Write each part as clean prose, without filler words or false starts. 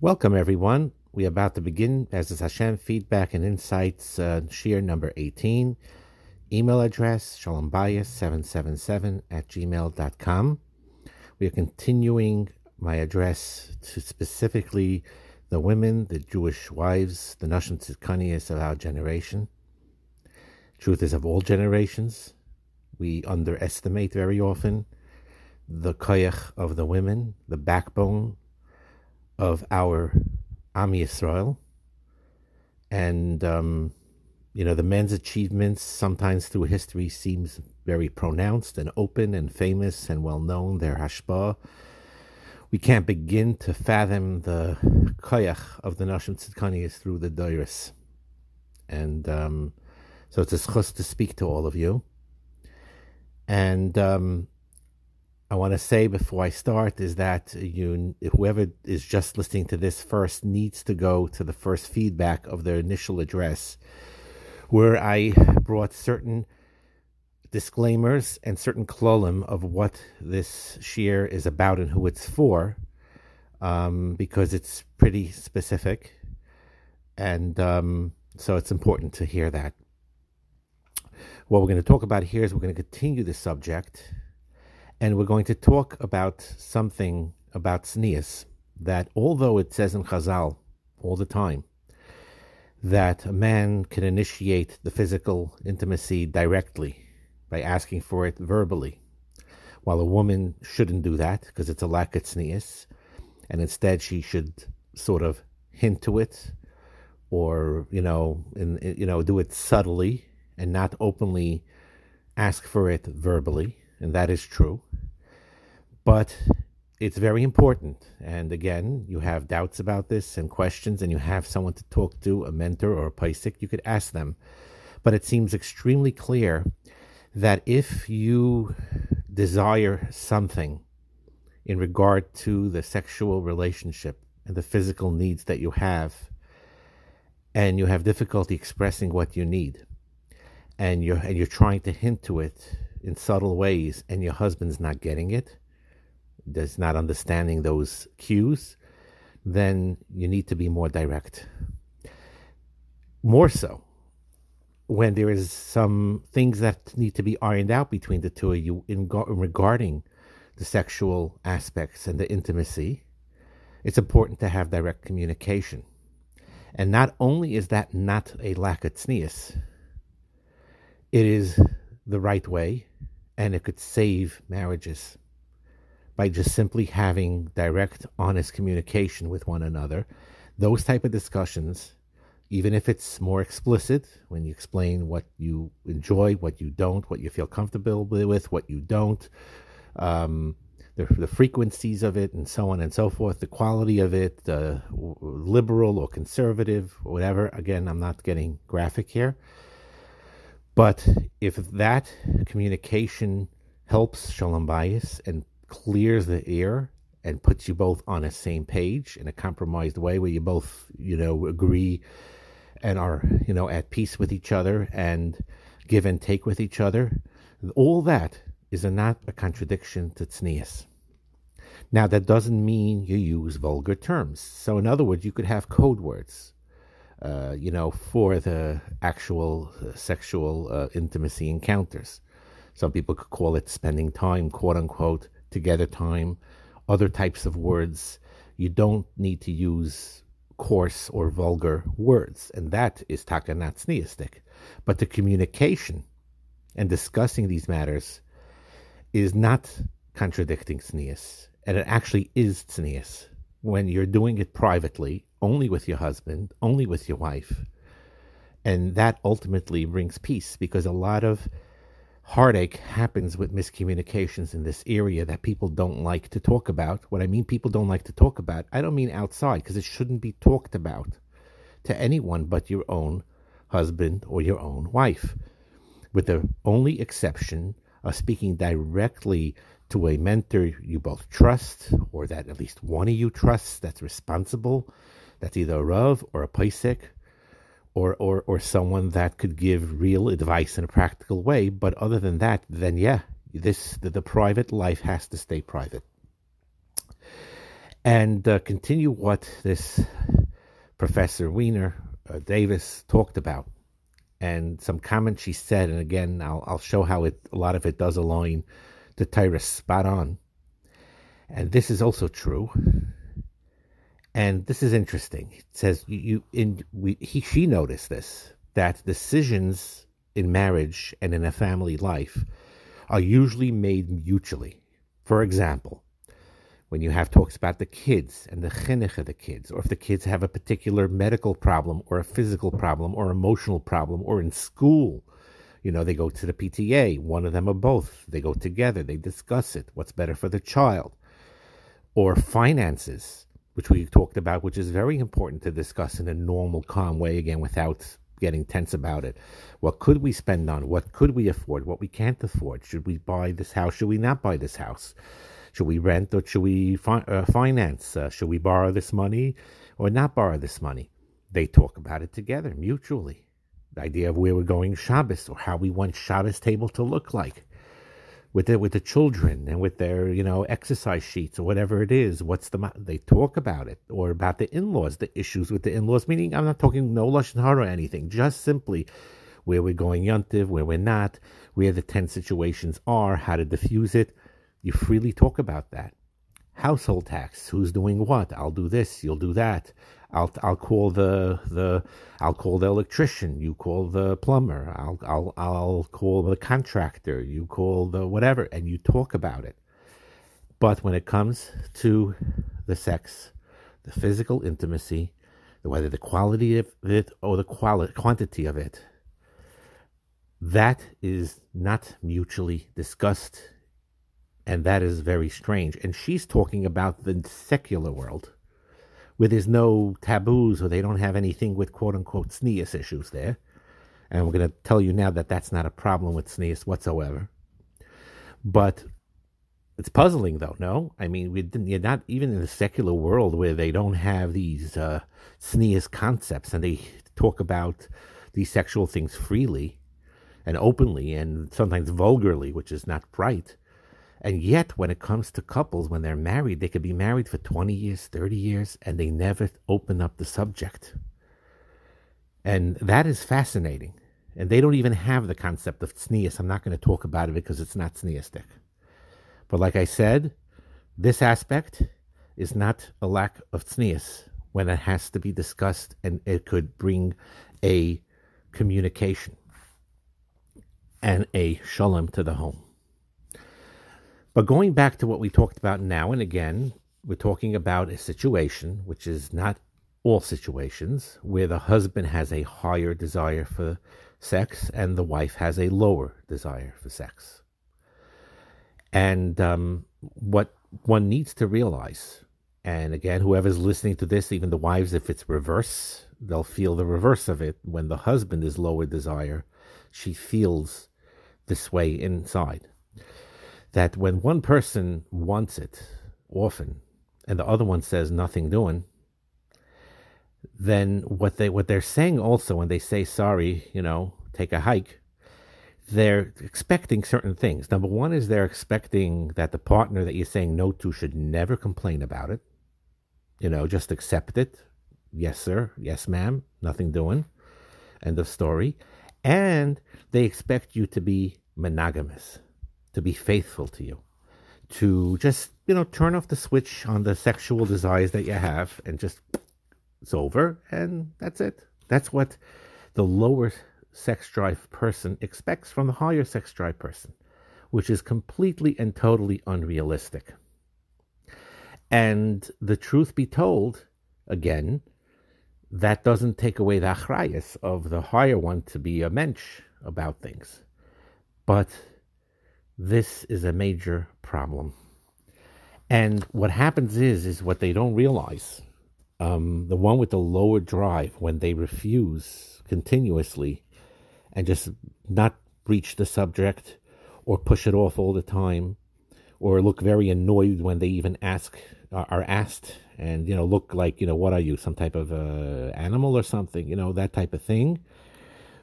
Welcome, everyone. We are about to begin, as is Hashem, Feedback and Insights, Shir number 18. Email address, shalombayis777@gmail.com. We are continuing my address to specifically the women, the Jewish wives, the Nashim Tzidkaniyas of our generation. Truth is of all generations. We underestimate very often the koyach of the women, the backbone of our Am Yisrael, and the men's achievements sometimes through history seems very pronounced and open and famous and well known, their hashpah. We can't begin to fathom the koyach of the Nashim Tzidkaniyus through the Dairis, and so it's a schus to speak to all of you. And I want to say before I start is that whoever is just listening to this first needs to go to the first feedback of their initial address, where I brought certain disclaimers and certain klolim of what this shiur is about and who it's for, because it's pretty specific, and so it's important to hear that. What we're going to talk about here is we're going to continue the subject. And we're going to talk about something about SNES, that although it says in Chazal all the time that a man can initiate the physical intimacy directly by asking for it verbally, while a woman shouldn't do that because it's a lack of SNES, and instead she should sort of hint to it or, do it subtly and not openly ask for it verbally. And that is true. But it's very important. And again, you have doubts about this and questions, and you have someone to talk to, a mentor or a Paisic, you could ask them. But it seems extremely clear that if you desire something in regard to the sexual relationship and the physical needs that you have, and you have difficulty expressing what you need, and you're trying to hint to it in subtle ways, and your husband's not getting it, there's not understanding those cues, then you need to be more direct. More so, when there is some things that need to be ironed out between the two of you regarding the sexual aspects and the intimacy, it's important to have direct communication. And not only is that not a lack of tzinius, it is the right way, and it could save marriages by just simply having direct, honest communication with one another. Those type of discussions, even if it's more explicit, when you explain what you enjoy, what you don't, what you feel comfortable with, what you don't, the frequencies of it, and so on and so forth, the quality of it, liberal or conservative, or whatever. Again, I'm not getting graphic here. But if that communication helps Shalom Bayis and clears the air and puts you both on the same page in a compromised way where you both, agree and are, at peace with each other and give and take with each other, all that is not a contradiction to tznius. Now, that doesn't mean you use vulgar terms. So in other words, you could have code words, for the actual sexual intimacy encounters. Some people could call it spending time, quote unquote, together time, other types of words. You don't need to use coarse or vulgar words, and that is taka not tzniistic. But the communication and discussing these matters is not contradicting tznius, and it actually is tznius when you're doing it privately, only with your husband, only with your wife. And that ultimately brings peace, because a lot of heartache happens with miscommunications in this area that people don't like to talk about. What I mean people don't like to talk about, I don't mean outside, because it shouldn't be talked about to anyone but your own husband or your own wife, with the only exception of speaking directly to a mentor you both trust, or that at least one of you trusts, that's responsible, that's either a Rav or a Paisic, or someone that could give real advice in a practical way. But other than that, then the private life has to stay private. and continue what this Professor Weiner-Davis talked about, and some comments she said. And again, I'll show how a lot of it does align to Tyrus spot on. And this is also true. And this is interesting. It says she noticed this, that decisions in marriage and in a family life are usually made mutually. For example, when you have talks about the kids and the chinech of the kids, or if the kids have a particular medical problem or a physical problem or emotional problem, or in school, you know, they go to the PTA, one of them or both, they go together, they discuss it, what's better for the child, or finances, which we talked about, which is very important to discuss in a normal, calm way, again, without getting tense about it. What could we spend on? What could we afford? What we can't afford? Should we buy this house? Should we not buy this house? Should we rent or should we finance? Should we borrow this money or not borrow this money? They talk about it together, mutually. The idea of where we're going Shabbos, or how we want Shabbos table to look like, with the children and with their, you know, exercise sheets or whatever it is. They talk about it, or about the in-laws, the issues with the in-laws. Meaning, I'm not talking no lashon hara or anything. Just simply where we're going yontiv, where we're not, where the tense situations are, how to diffuse it. You freely talk about that. Household tax, who's doing what? I'll do this, you'll do that. I'll call the electrician, you call the plumber, I'll call the contractor, you call the whatever, and you talk about it. But when it comes to the sex, the physical intimacy, whether the quality of it or the quantity of it, that is not mutually discussed. And that is very strange. And she's talking about the secular world, where there's no taboos, or they don't have anything with quote-unquote sneus issues there. And we're going to tell you now that that's not a problem with sneus whatsoever. But it's puzzling, though, no? I mean, you're not even in the secular world where they don't have these sneus concepts, and they talk about these sexual things freely and openly and sometimes vulgarly, which is not right. And yet, when it comes to couples, when they're married, they could be married for 20 years, 30 years, and they never open up the subject. And that is fascinating. And they don't even have the concept of tzinius. I'm not going to talk about it because it's not tziniustic. But like I said, this aspect is not a lack of tzinius when it has to be discussed, and it could bring a communication and a shalom to the home. But going back to what we talked about now, and again, we're talking about a situation, which is not all situations, where the husband has a higher desire for sex and the wife has a lower desire for sex. And what one needs to realize, and again, whoever's listening to this, even the wives, if it's reverse, they'll feel the reverse of it. When the husband is lower desire, she feels this way inside. That when one person wants it often and the other one says nothing doing, then what they're saying also when they say, sorry, you know, take a hike, they're expecting certain things. Number one is they're expecting that the partner that you're saying no to should never complain about it. You know, just accept it. Yes, sir. Yes, ma'am. Nothing doing. End of story. And they expect you to be monogamous, to be faithful to you, to just, you know, turn off the switch on the sexual desires that you have, and just, it's over, and that's it. That's what the lower sex drive person expects from the higher sex drive person, which is completely and totally unrealistic. And the truth be told, again, that doesn't take away the achrayus of the higher one to be a mensch about things. But this is a major problem. And what happens is what they don't realize. The one with the lower drive, when they refuse continuously and just not reach the subject, or push it off all the time, or look very annoyed when they even are asked, and, you know, look like, you know, what are you, some type of animal or something, you know, that type of thing.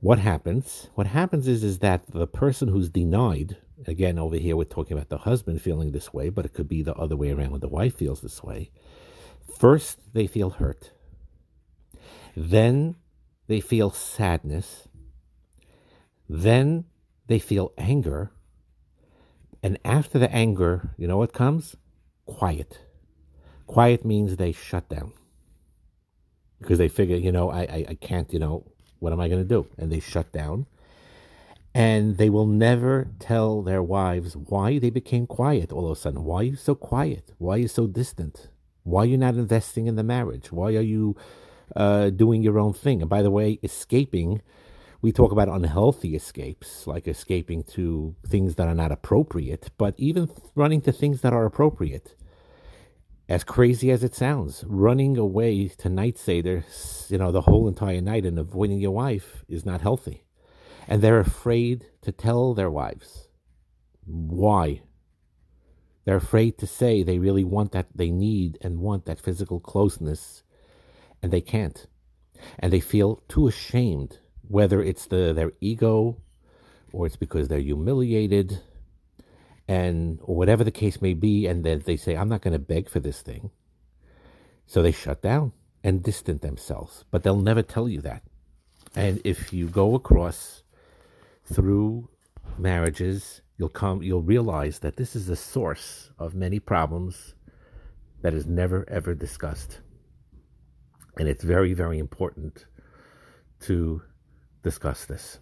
What happens is that the person who's denied, again, over here we're talking about the husband feeling this way, but it could be the other way around when the wife feels this way, First, they feel hurt. Then, they feel sadness. Then, they feel anger. And after the anger, you know what comes? Quiet. Quiet means they shut down. Because they figure, I can't, what am I going to do? And they shut down. And they will never tell their wives why they became quiet all of a sudden. Why are you so quiet? Why are you so distant? Why are you not investing in the marriage? Why are you doing your own thing? And by the way, escaping, we talk about unhealthy escapes, like escaping to things that are not appropriate, but even running to things that are appropriate. As crazy as it sounds, running away to night saders, the whole entire night and avoiding your wife is not healthy. And they're afraid to tell their wives why. They're afraid to say they really want that, they need and want that physical closeness, and they can't. And they feel too ashamed, whether it's their ego or it's because they're humiliated, and or whatever the case may be, and then they say, I'm not going to beg for this thing. So they shut down and distant themselves, but they'll never tell you that. And if you go across through marriages, you'll realize that this is the source of many problems that is never, ever discussed. And it's very, very important to discuss this.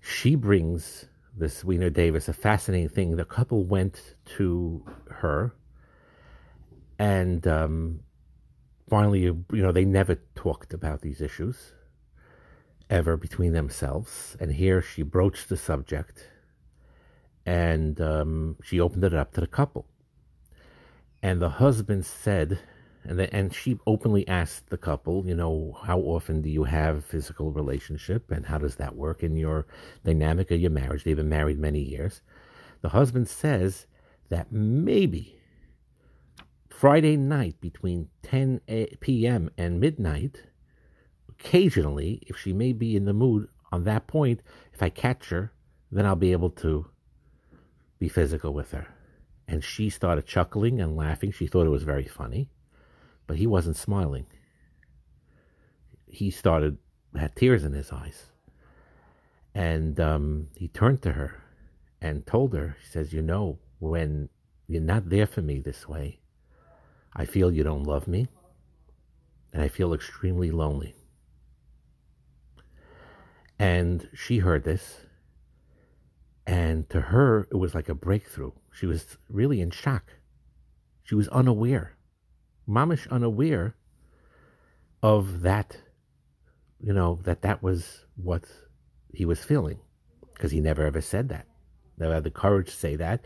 She brings, this Weiner-Davis, a fascinating thing. The couple went to her, and finally, they never talked about these issues ever between themselves. And here she broached the subject, and she opened it up to the couple. And the husband said, and she openly asked the couple, how often do you have physical relationship, and how does that work in your dynamic of your marriage? They've been married many years. The husband says that maybe Friday night between 10 p.m. and midnight, occasionally, if she may be in the mood on that point, if I catch her, then I'll be able to be physical with her. And she started chuckling and laughing. She thought it was very funny. But he wasn't smiling. He had tears in his eyes. And he turned to her and told her, he says, when you're not there for me this way, I feel you don't love me, and I feel extremely lonely. And she heard this, and to her, it was like a breakthrough. She was really in shock. She was unaware. Mamish unaware of that, that was what he was feeling, because he never ever said that, never had the courage to say that,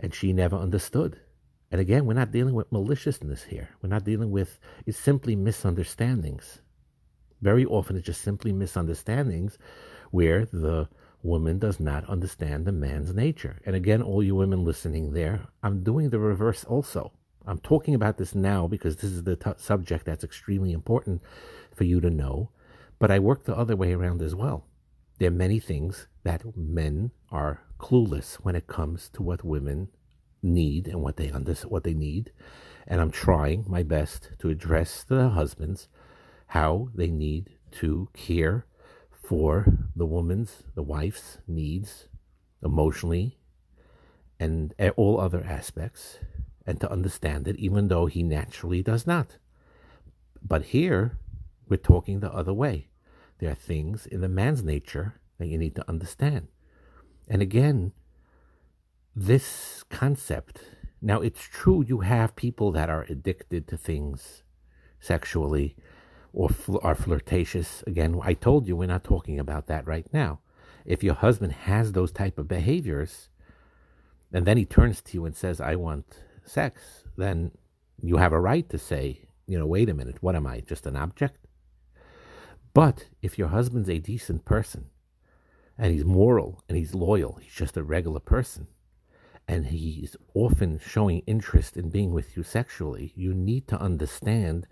and she never understood. And again, we're not dealing with maliciousness here. We're not dealing with, it's simply misunderstandings. Very often it's just simply misunderstandings where the woman does not understand the man's nature. And again, all you women listening there, I'm doing the reverse also. I'm talking about this now because this is the subject that's extremely important for you to know. But I work the other way around as well. There are many things that men are clueless when it comes to what women need and what they need. And I'm trying my best to address the husbands how they need to care for the wife's needs emotionally and all other aspects, and to understand it, even though he naturally does not. But here, we're talking the other way. There are things in the man's nature that you need to understand. And again, this concept, now it's true you have people that are addicted to things sexually or are flirtatious. Again, I told you we're not talking about that right now. If your husband has those type of behaviors, and then he turns to you and says, I want sex, then you have a right to say, wait a minute, what am I, just an object? But if your husband's a decent person, and he's moral, and he's loyal, he's just a regular person, and he's often showing interest in being with you sexually, you need to understand,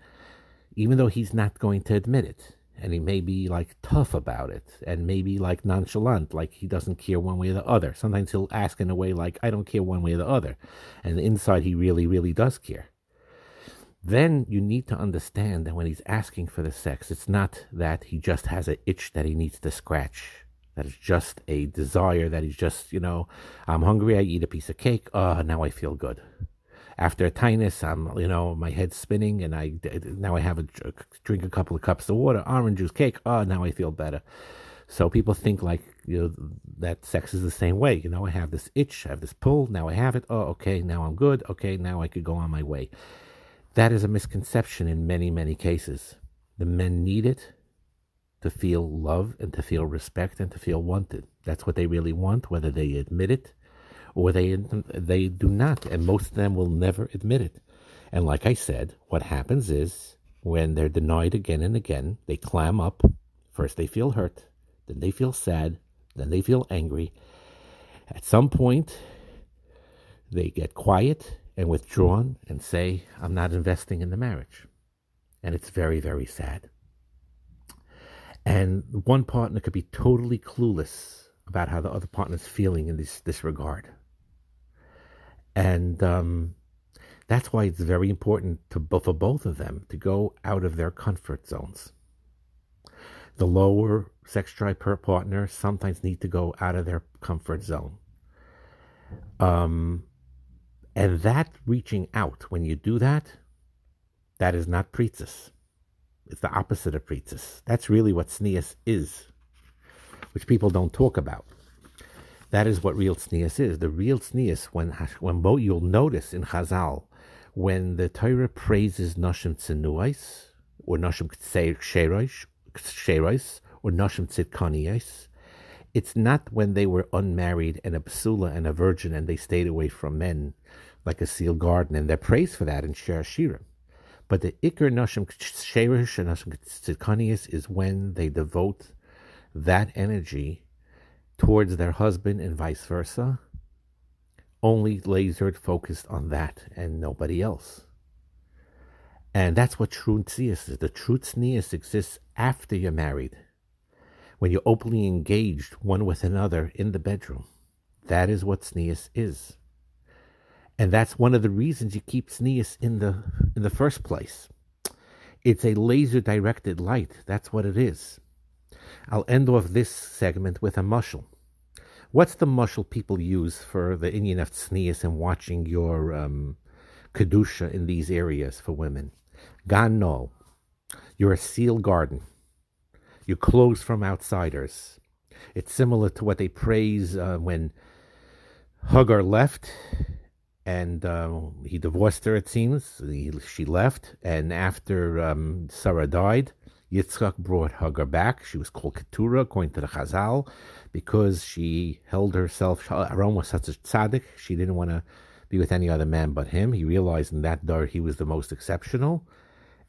even though he's not going to admit it, and he may be like tough about it, and maybe like nonchalant, like he doesn't care one way or the other. Sometimes he'll ask in a way like, I don't care one way or the other. And inside he really, really does care. then you need to understand that when he's asking for the sex, it's not that he just has an itch that he needs to scratch. That is just a desire that he's just, I'm hungry, I eat a piece of cake, now I feel good. After a tinus, I'm, my head's spinning, and now I have drink a couple of cups of water, orange juice, cake, now I feel better. So people think that sex is the same way. I have this itch, I have this pull, now I have it, okay, now I'm good, okay, now I could go on my way. That is a misconception in many, many cases. The men need it to feel love and to feel respect and to feel wanted. That's what they really want, whether they admit it or they do not. And most of them will never admit it. And like I said, what happens is when they're denied again and again, they clam up. First they feel hurt, then they feel sad, then they feel angry. At some point, they get quiet and withdrawn and say, I'm not investing in the marriage. And it's very, very sad. And one partner could be totally clueless about how the other partner's feeling in this regard. And that's why it's very important for both of them to go out of their comfort zones. The lower sex drive per partner sometimes need to go out of their comfort zone. And that reaching out, when you do that, that is not pretzis. It's the opposite of pretzis. That's really what sneus is, which people don't talk about. That is what real sneus is. The real sneus, when you'll notice in Chazal, when the Torah praises Nashim Tzidkaniyus, or Nashim Tzidkaniyus, or Nashim Tzidkaniyus, it's not when they were unmarried and a bsula and a virgin and they stayed away from men like a sealed garden, and they're praised for that in Sherashira. But the Iker Nashim Sherish and Nashim Tzidkaniyus is when they devote that energy towards their husband and vice versa, only lasered focused on that and nobody else. And that's what true tzinius is. The true tzinius exists after you're married, when you're openly engaged one with another in the bedroom. That is what sneus is. And that's one of the reasons you keep sneus in the first place. It's a laser-directed light. That's what it is. I'll end off this segment with a mushel. What's the mushel people use for the Inyanei Tznias and watching your Kedusha in these areas for women? Gan, no. You're a sealed garden. You're closed from outsiders. It's similar to what they praise when Hagar left, and he divorced her, it seems. She left, and after Sarah died, Yitzchak brought Hagar back. She was called Keturah, according to the Chazal, because she held herself. Aaron was such a tzaddik. She didn't want to be with any other man but him. He realized in that door he was the most exceptional,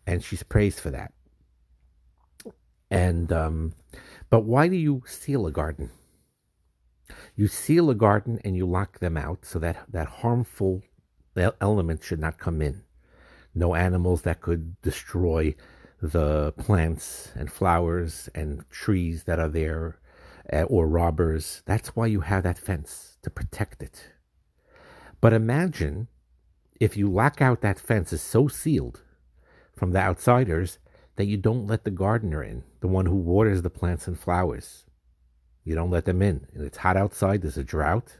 and she's praised for that. And but why do you seal a garden? You seal a garden and you lock them out so that harmful element should not come in. No animals that could destroy the plants and flowers and trees that are there, or robbers. That's why you have that fence, to protect it. But imagine if you lock out that fence, is so sealed from the outsiders that you don't let the gardener in, the one who waters the plants and flowers. You don't let them in. And it's hot outside, there's a drought,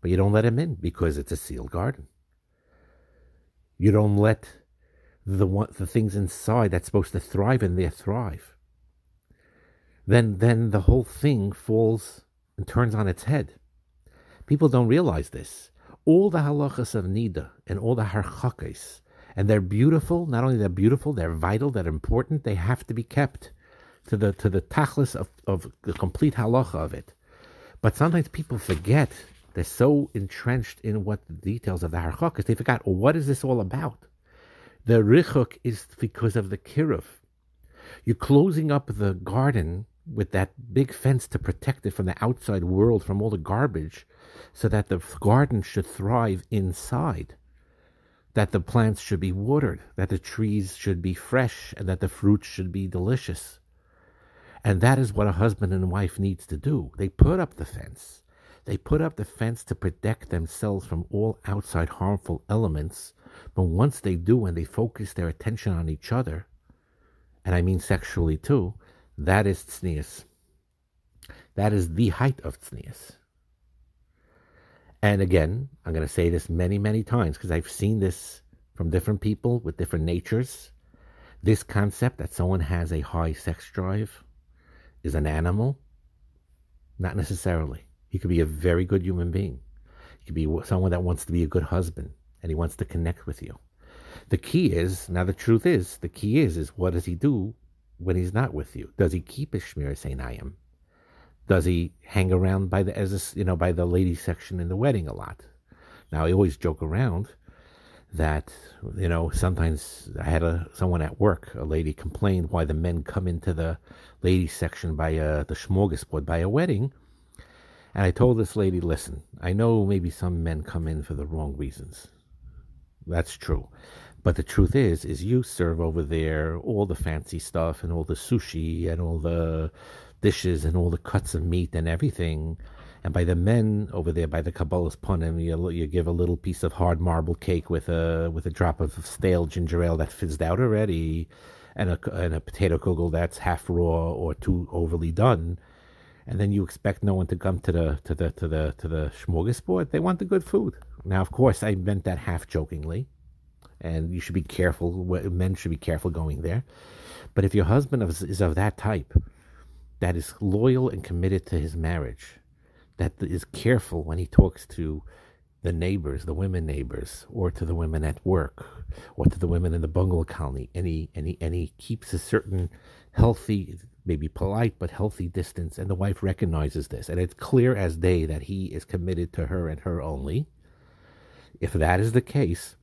but you don't let them in because it's a sealed garden. You don't let the things inside that's supposed to thrive in there thrive. Then the whole thing falls and turns on its head. People don't realize this. All the halachas of nida and all the harchakas, and they're beautiful. Not only they're beautiful, they're vital, they're important. They have to be kept to the tachlis of the complete halacha of it. But sometimes people forget. They're so entrenched in what the details of the harchakas, they forgot, what is this all about? The richuk is because of the kiruv. You're closing up the garden with that big fence to protect it from the outside world, from all the garbage, so that the garden should thrive inside, that the plants should be watered, that the trees should be fresh, and that the fruits should be delicious. And that is what a husband and wife needs to do. They put up the fence. They put up the fence to protect themselves from all outside harmful elements, but once they do and they focus their attention on each other, and I mean sexually too, that is tzinius. That is the height of tzinius. And again, I'm going to say this many, many times because I've seen this from different people with different natures. This concept that someone has a high sex drive is an animal, not necessarily. He could be a very good human being. He could be someone that wants to be a good husband and he wants to connect with you. The key is, now the truth is, the key is what does he do when he's not with you? Does he keep his shmiras einayim? Does he hang around by by the ladies section in the wedding a lot? Now I always joke around that, sometimes I had someone at work, a lady complained why the men come into the ladies section by the smorgasbord by a wedding. And I told this lady, listen, I know maybe some men come in for the wrong reasons. That's true. But the truth is you serve over there all the fancy stuff and all the sushi and all the dishes and all the cuts of meat and everything. And by the men over there, by the Kabbalah's punim, you give a little piece of hard marble cake with a drop of stale ginger ale that fizzed out already and a potato kugel that's half raw or too overly done. And then you expect no one to come to the smorgasbord. They want the good food. Now, of course, I meant that half jokingly, and you should be careful. Men should be careful going there. But if your husband is of that type, that is loyal and committed to his marriage, that is careful when he talks to the neighbors, the women neighbors, or to the women at work, or to the women in the bungalow colony, and he keeps a certain healthy, maybe polite, but healthy distance, and the wife recognizes this. And it's clear as day that he is committed to her and her only. If that is the case,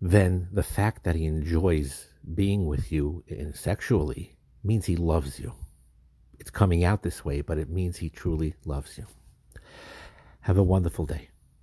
then the fact that he enjoys being with you sexually means he loves you. It's coming out this way, but it means he truly loves you. Have a wonderful day.